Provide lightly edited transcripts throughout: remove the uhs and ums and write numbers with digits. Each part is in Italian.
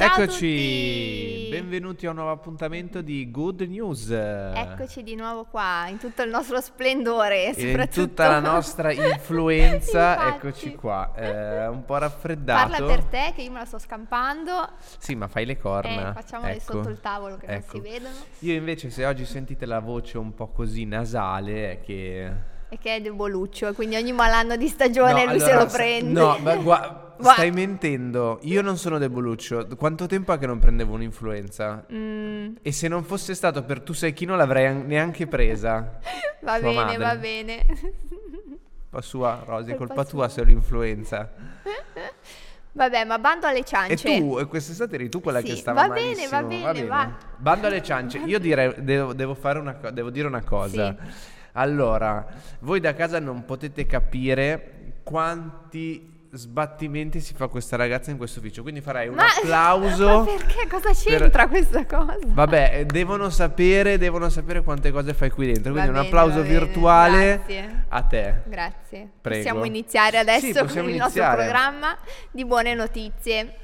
Eccoci, benvenuti a un nuovo appuntamento di Good News. Eccoci di nuovo qua, in tutto il nostro splendore, soprattutto in tutta la nostra influenza. Eccoci qua, un po' raffreddato. Parla per te che io me la sto scampando. Sì, ma fai le corna. Facciamole sotto il tavolo che non si vedono. Io invece, se oggi sentite la voce un po' così nasale, è che è deboluccio, quindi ogni malanno di stagione se lo prende. No, ma guarda. Stai mentendo, io non sono deboluccio. Quanto tempo è che non prendevo un'influenza? E se non fosse stato per tu sai chi non l'avrei neanche presa. Va bene, madre. Va bene. Colpa sua, Rosy, colpa tua se ho l'influenza. Vabbè, ma bando alle ciance. E tu, quest'estate eri tu quella che stava malissimo. Va bene. Bando alle ciance. Io direi, devo dire una cosa. Sì. Allora, voi da casa non potete capire quanti sbattimenti si fa questa ragazza in questo ufficio, quindi farai un applauso. Ma perché? Cosa c'entra questa cosa? Vabbè, devono sapere quante cose fai qui dentro, quindi un applauso virtuale. Grazie. A te. Grazie. Prego. Possiamo iniziare adesso con il nostro programma di buone notizie.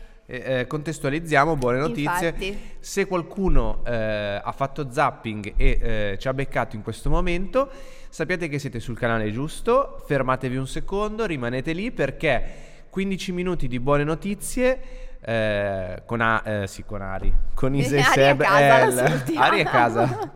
Contestualizziamo buone notizie. Infatti. Se qualcuno ha fatto zapping e ci ha beccato in questo momento, sappiate che siete sul canale giusto, fermatevi un secondo, rimanete lì perché 15 minuti di buone notizie con Isa e Seb. Ari a casa.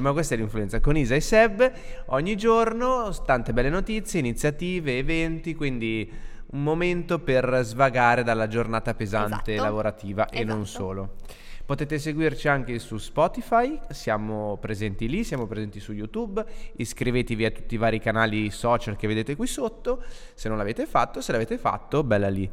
Ma questa è l'influenza con Isa e Seb. Ogni giorno tante belle notizie, iniziative, eventi, quindi un momento per svagare dalla giornata pesante lavorativa e non solo. Potete seguirci anche su Spotify, siamo presenti lì, siamo presenti su YouTube, iscrivetevi a tutti i vari canali social che vedete qui sotto, se non l'avete fatto, se l'avete fatto, bella lì.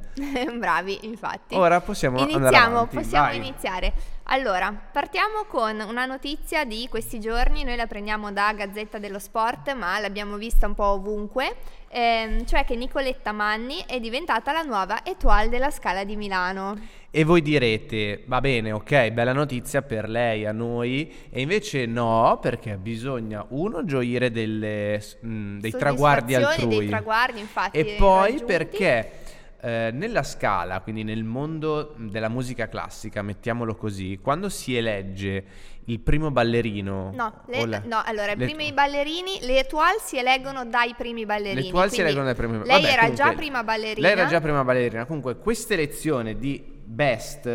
Bravi, infatti. Ora possiamo andare avanti. Iniziare. Allora, partiamo con una notizia di questi giorni, noi la prendiamo da Gazzetta dello Sport, ma l'abbiamo vista un po' ovunque, cioè che Nicoletta Manni è diventata la nuova étoile della Scala di Milano. E voi direte, va bene, ok, bella notizia per lei, a noi, e invece no, perché bisogna gioire dei traguardi altrui. Dei traguardi, infatti, e poi raggiunti. Perché nella Scala, quindi nel mondo della musica classica, mettiamolo così, quando si elegge il primo ballerino... i primi ballerini, le étoile si eleggono dai primi ballerini. Le étoile si eleggono dai primi ballerini. Lei era già prima ballerina. Comunque, questa elezione di best,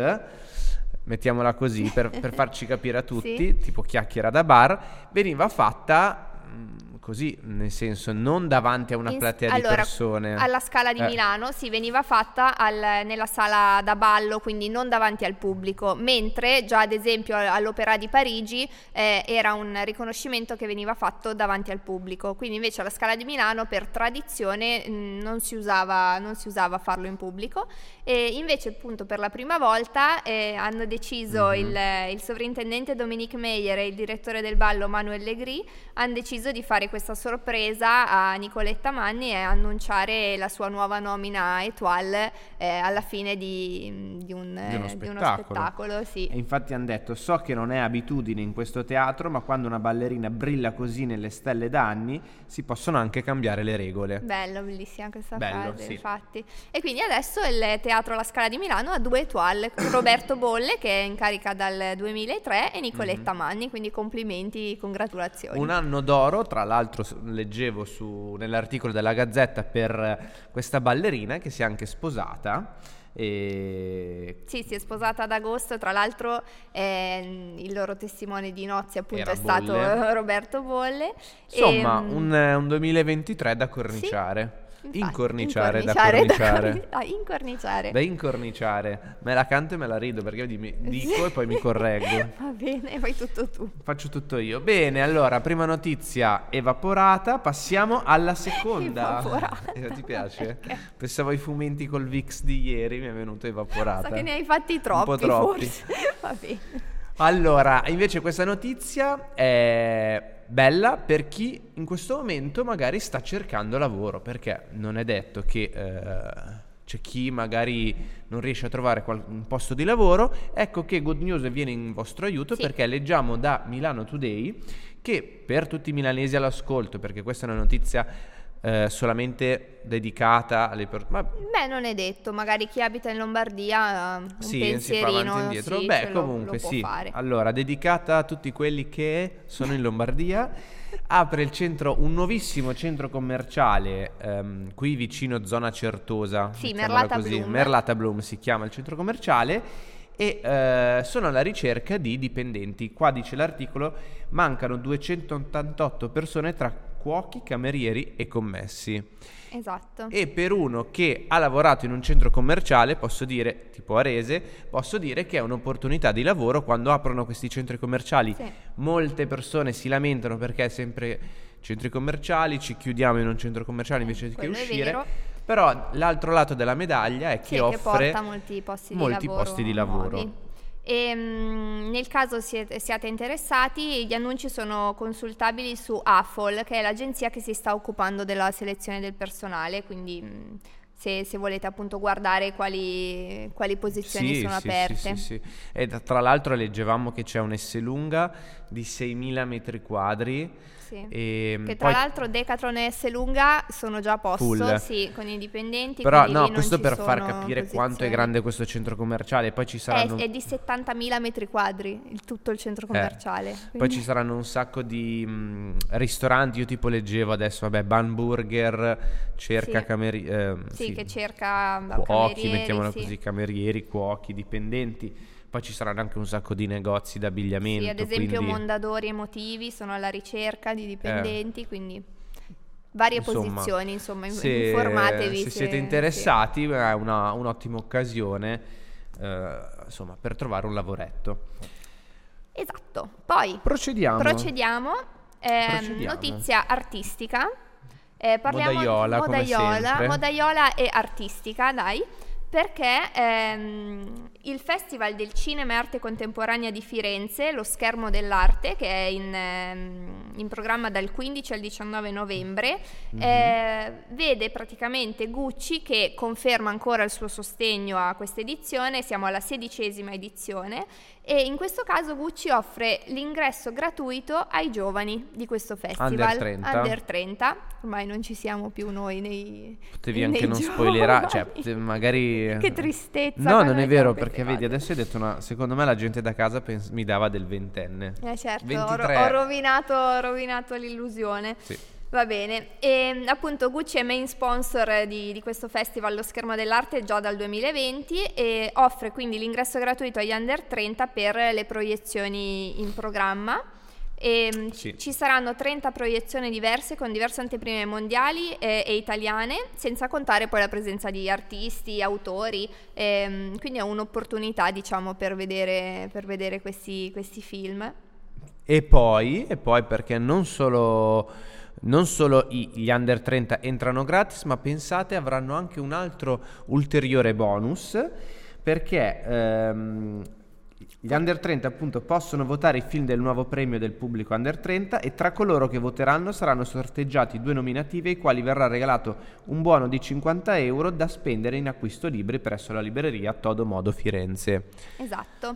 mettiamola così, per farci capire a tutti, sì, tipo chiacchiera da bar, veniva fatta così, nel senso non davanti a una platea di persone. Alla Scala di Milano si veniva fatta nella sala da ballo, quindi non davanti al pubblico, mentre già ad esempio all'Opera di Parigi era un riconoscimento che veniva fatto davanti al pubblico, quindi invece alla Scala di Milano per tradizione non si usava farlo in pubblico, e invece appunto per la prima volta hanno deciso il sovrintendente Dominique Meyer e il direttore del ballo Manuel Legri hanno deciso di fare questa sorpresa a Nicoletta Manni e annunciare la sua nuova nomina étoile alla fine di uno spettacolo. Sì. E infatti hanno detto, so che non è abitudine in questo teatro, ma quando una ballerina brilla così nelle stelle da anni si possono anche cambiare le regole. Bello, bellissima questa frase, sì, infatti. E quindi adesso il teatro La Scala di Milano ha due étoile, Roberto Bolle che è in carica dal 2003 e Nicoletta Manni, quindi complimenti, congratulazioni. Un anno d'oro, tra l'altro. Altro leggevo nell'articolo della Gazzetta per questa ballerina che si è anche sposata. Sì, si è sposata ad agosto. Tra l'altro il loro testimone di nozze appunto era stato Roberto Bolle. Insomma, un 2023 da corniciare. Sì. Incorniciare. Me la canto e me la rido perché io dico e poi mi correggo. Va bene, fai tutto tu. Faccio tutto io. Bene, allora, prima notizia evaporata, passiamo alla seconda. Evaporata. Ti piace? Perché? Pensavo ai fumetti col Vicks di ieri, mi è venuto evaporata. So che ne hai fatti troppi. Forse. Va bene. Allora, invece questa notizia è bella per chi in questo momento magari sta cercando lavoro, perché non è detto che c'è chi magari non riesce a trovare un posto di lavoro. Ecco che Good News viene in vostro aiuto, sì, perché leggiamo da Milano Today che per tutti i milanesi all'ascolto, perché questa è una notizia solamente dedicata alle persone. Beh, non è detto, magari chi abita in Lombardia un pensierino indietro. Sì, beh, comunque lo può fare. Allora, dedicata a tutti quelli che sono in Lombardia. Apre il centro, un nuovissimo centro commerciale qui vicino zona Certosa. Sì, Merlata Bloom. Merlata Bloom si chiama il centro commerciale. E sono alla ricerca di dipendenti. Qua dice l'articolo: mancano 288 persone tra cuochi, camerieri e commessi. Esatto. E per uno che ha lavorato in un centro commerciale, posso dire, tipo Arese, posso dire che è un'opportunità di lavoro quando aprono questi centri commerciali. Sì. Molte persone si lamentano perché è sempre centri commerciali, ci chiudiamo in un centro commerciale invece di uscire. Però l'altro lato della medaglia è che offre che molti posti di lavoro. E, nel caso siate interessati, gli annunci sono consultabili su AFOL, che è l'agenzia che si sta occupando della selezione del personale, quindi se volete appunto guardare quali posizioni sono aperte. Sì. E tra l'altro leggevamo che c'è un Esselunga di 6.000 metri quadri. Sì. Che tra l'altro Decathlon e Esselunga sono già a posto, sì, con i dipendenti. Però no, questo per far capire quanto è grande questo centro commerciale. Poi ci saranno è di 70.000 metri quadri tutto il centro commerciale. Poi ci saranno un sacco di ristoranti. Io tipo leggevo adesso, Bun Burger cerca che cerca cuochi, mettiamola così, camerieri, cuochi, dipendenti. Poi ci saranno anche un sacco di negozi d'abbigliamento. Sì, ad esempio quindi Mondadori e Motivi sono alla ricerca di dipendenti, quindi varie posizioni, informatevi. Se siete interessati è un'ottima occasione, per trovare un lavoretto. Esatto. Poi procediamo. Notizia artistica. Parliamo Modaiola e artistica, dai. Perché il Festival del Cinema e Arte Contemporanea di Firenze, Lo Schermo dell'Arte, che è in programma dal 15 al 19 novembre, vede praticamente Gucci che conferma ancora il suo sostegno a questa edizione, siamo alla 16ª edizione, e in questo caso Gucci offre l'ingresso gratuito ai giovani di questo festival. Under 30. Ormai non ci siamo più noi nei Potevi anche non spoilerare, magari. Che tristezza. No, non è vero, perché vedi, adesso hai detto secondo me la gente da casa mi dava del 20enne. Certo, 23. Ho rovinato l'illusione. Sì. Va bene, e appunto Gucci è main sponsor di questo festival Lo Schermo dell'Arte già dal 2020 e offre quindi l'ingresso gratuito agli under 30 per le proiezioni in programma. Ci saranno 30 proiezioni diverse con diverse anteprime mondiali e italiane, senza contare poi la presenza di artisti, autori, quindi è un'opportunità per vedere questi film. E poi perché non solo gli under 30 entrano gratis, ma pensate avranno anche un altro ulteriore bonus, perché gli under 30 appunto possono votare i film del nuovo premio del pubblico under 30 e tra coloro che voteranno saranno sorteggiati 2 nominativi ai quali verrà regalato un buono di €50 da spendere in acquisto libri presso la libreria Todo Modo Firenze. Esatto.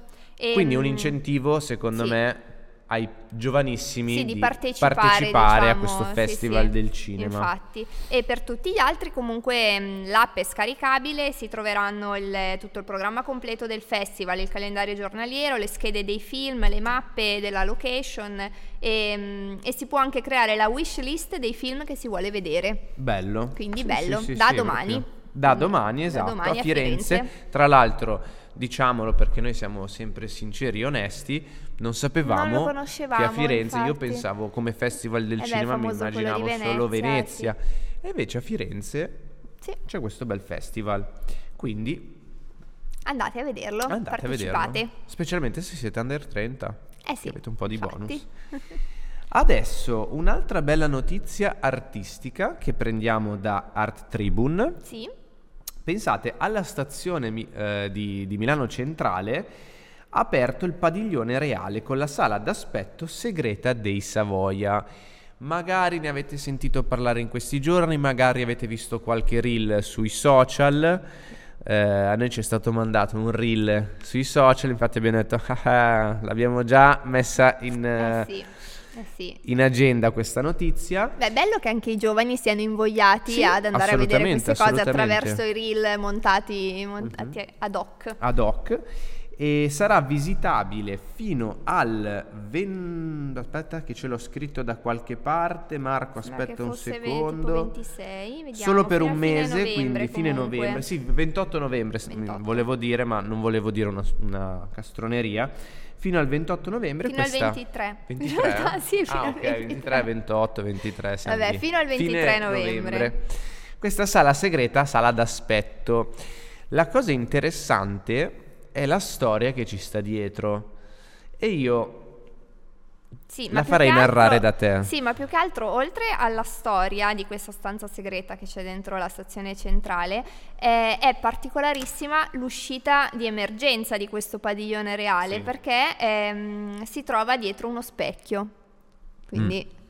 Quindi un incentivo secondo me ai giovanissimi di partecipare a questo festival del cinema. Infatti. E per tutti gli altri comunque l'app è scaricabile, si troveranno tutto il programma completo del festival, il calendario giornaliero, le schede dei film, le mappe della location e si può anche creare la wish list dei film che si vuole vedere. Bello. Quindi bello, domani. Proprio. Da domani, esatto, a Firenze. Tra l'altro, diciamolo perché noi siamo sempre sinceri e onesti, non sapevamo che a Firenze, infatti. Io pensavo come festival del cinema mi immaginavo solo Venezia. Sì. E invece a Firenze c'è questo bel festival. Quindi andate a vederlo, partecipate. Specialmente se siete under 30, che avete un po' di bonus. Adesso un'altra bella notizia artistica che prendiamo da Art Tribune. Sì. Pensate, alla stazione di Milano Centrale ha aperto il padiglione reale con la sala d'aspetto segreta dei Savoia. Magari ne avete sentito parlare in questi giorni, magari avete visto qualche reel sui social. A noi ci è stato mandato un reel sui social, infatti abbiamo detto l'abbiamo già messa in Sì. In agenda questa notizia. Beh, è bello che anche i giovani siano invogliati ad andare a vedere queste cose attraverso i reel montati ad hoc. E sarà visitabile fino al 20... Aspetta che ce l'ho scritto da qualche parte, Marco, aspetta un secondo. 26, vediamo. Solo per un mese, quindi fine novembre. Sì, 28 novembre 28. Volevo dire, ma non volevo dire una castroneria. Fino al 28 novembre fino questa... al 23. 23? No, sì, fino al 23. 23, 28, 23. Vabbè, fino al 23 novembre. Questa sala segreta, sala d'aspetto. La cosa interessante è la storia che ci sta dietro e io la farei narrare da te. Sì, ma più che altro, oltre alla storia di questa stanza segreta che c'è dentro la stazione centrale, è particolarissima l'uscita di emergenza di questo padiglione reale, perché si trova dietro uno specchio, quindi...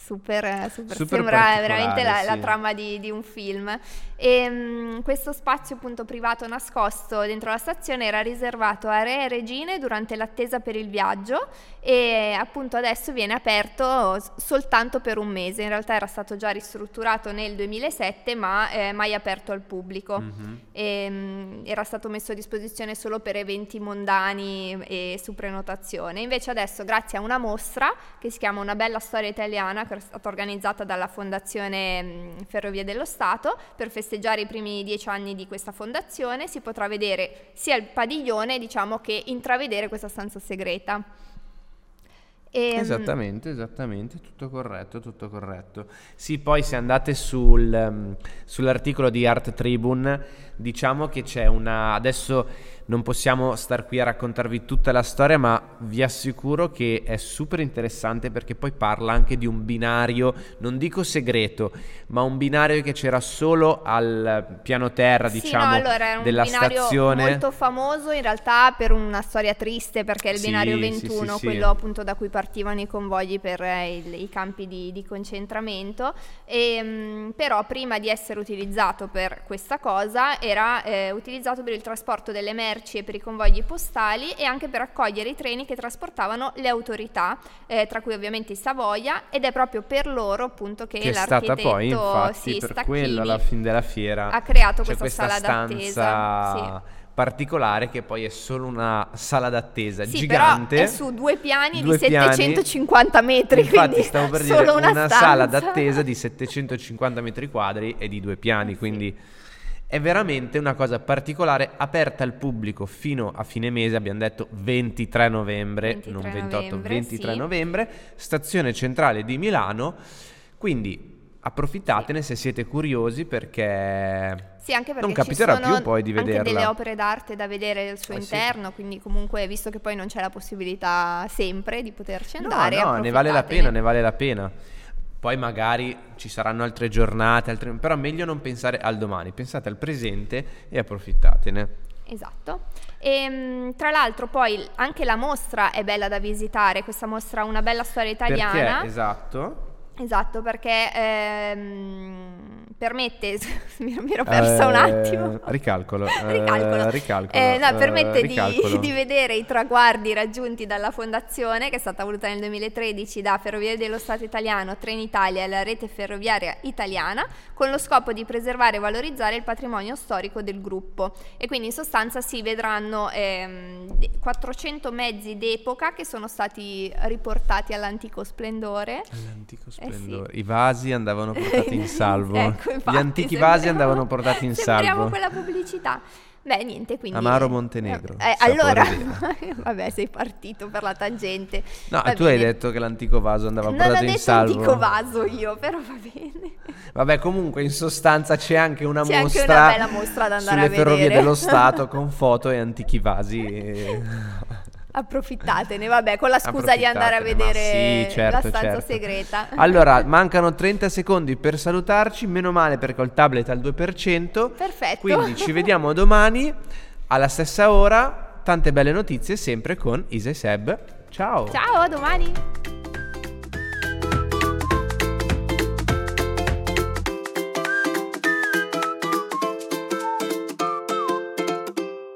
Super sembra veramente la trama di un film. E questo spazio appunto privato nascosto dentro la stazione era riservato a re e regine durante l'attesa per il viaggio, e appunto adesso viene aperto soltanto per un mese. In realtà era stato già ristrutturato nel 2007, ma mai aperto al pubblico. E, era stato messo a disposizione solo per eventi mondani e su prenotazione. Invece adesso, grazie a una mostra che si chiama Una bella storia italiana, che è stata organizzata dalla Fondazione Ferrovie dello Stato per festeggiare i primi 10 anni di questa fondazione, si potrà vedere sia il padiglione, diciamo, che intravedere questa stanza segreta. Esattamente, tutto corretto. Sì, poi se andate sull'articolo di Art Tribune, diciamo che c'è una... Adesso non possiamo star qui a raccontarvi tutta la storia, ma vi assicuro che è super interessante, perché poi parla anche di un binario, non dico segreto, ma un binario che c'era solo al piano terra, della stazione. Sì, allora era un binario molto famoso in realtà per una storia triste, perché è il binario 21, quello appunto da cui partivano i convogli per i campi di concentramento, e, però prima di essere utilizzato per questa cosa era utilizzato per il trasporto delle merci e per i convogli postali, e anche per accogliere i treni che trasportavano le autorità, tra cui ovviamente Savoia, ed è proprio per loro appunto che l'architetto è stata poi, infatti, per quello alla fine della fiera ha creato questa sala d'attesa particolare, che poi è solo una sala d'attesa gigante, però è su 2 piani di 750 metri, infatti, quindi stavo per dire una sala d'attesa di 750 metri quadri e di 2 piani, quindi è veramente una cosa particolare, aperta al pubblico fino a fine mese, abbiamo detto 23 novembre, 23 non 28, novembre, 23 novembre, stazione centrale di Milano, quindi approfittatene se siete curiosi, perché... Sì, anche perché non capiterà più poi di vederla. Anche delle opere d'arte da vedere al suo interno, quindi comunque, visto che poi non c'è la possibilità sempre di poterci andare, no, ne vale la pena. Poi magari ci saranno altre giornate, però meglio non pensare al domani, pensate al presente e approfittatene. Esatto. E tra l'altro poi anche la mostra è bella da visitare, questa mostra Una bella storia italiana. Perché? Esatto, perché permette... mi ero persa un attimo. Ricalcolo. Permette di vedere i traguardi raggiunti dalla fondazione, che è stata voluta nel 2013 da Ferrovie dello Stato Italiano, Trenitalia e la Rete Ferroviaria Italiana, con lo scopo di preservare e valorizzare il patrimonio storico del gruppo. E quindi in sostanza si vedranno 400 mezzi d'epoca che sono stati riportati all'antico splendore. I vasi andavano portati in salvo. Infatti, gli antichi vasi andavano portati in salvo. Sembriamo quella pubblicità. Beh, niente, quindi Amaro Montenegro. Allora, vabbè, sei partito per la tangente. No, va tu bene. Hai detto che l'antico vaso andava portato in salvo. Non ho detto l'antico vaso io, però va bene. Vabbè, comunque in sostanza c'è mostra. C'è anche una bella mostra da andare a vedere. Sulle Ferrovie dello Stato con foto e antichi vasi. Approfittatene, vabbè, con la scusa di andare a vedere la stanza segreta. Allora, mancano 30 secondi per salutarci, meno male perché ho il tablet al 2%. Perfetto. Quindi ci vediamo domani alla stessa ora, tante belle notizie sempre con Isa e Seb. Ciao. Ciao, a domani.